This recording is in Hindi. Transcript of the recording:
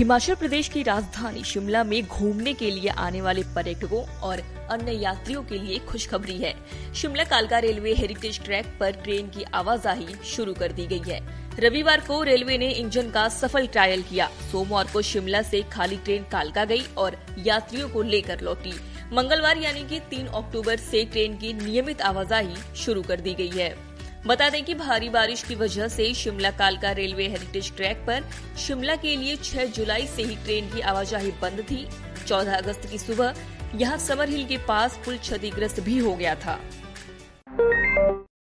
हिमाचल प्रदेश की राजधानी शिमला में घूमने के लिए आने वाले पर्यटकों और अन्य यात्रियों के लिए खुशखबरी है। शिमला कालका रेलवे हेरिटेज ट्रैक पर ट्रेन की आवाजाही शुरू कर दी गई है। रविवार को रेलवे ने इंजन का सफल ट्रायल किया। सोमवार को शिमला से खाली ट्रेन कालका गई और यात्रियों को लेकर लौटी। मंगलवार यानी कि 3 अक्टूबर से ट्रेन की नियमित आवाजाही शुरू कर दी गई है। बता दें कि भारी बारिश की वजह से शिमला कालका रेलवे हेरिटेज ट्रैक पर शिमला के लिए 6 जुलाई से ही ट्रेन की आवाजाही बंद थी। 14 अगस्त की सुबह यहां समरहिल के पास पुल क्षतिग्रस्त भी हो गया था।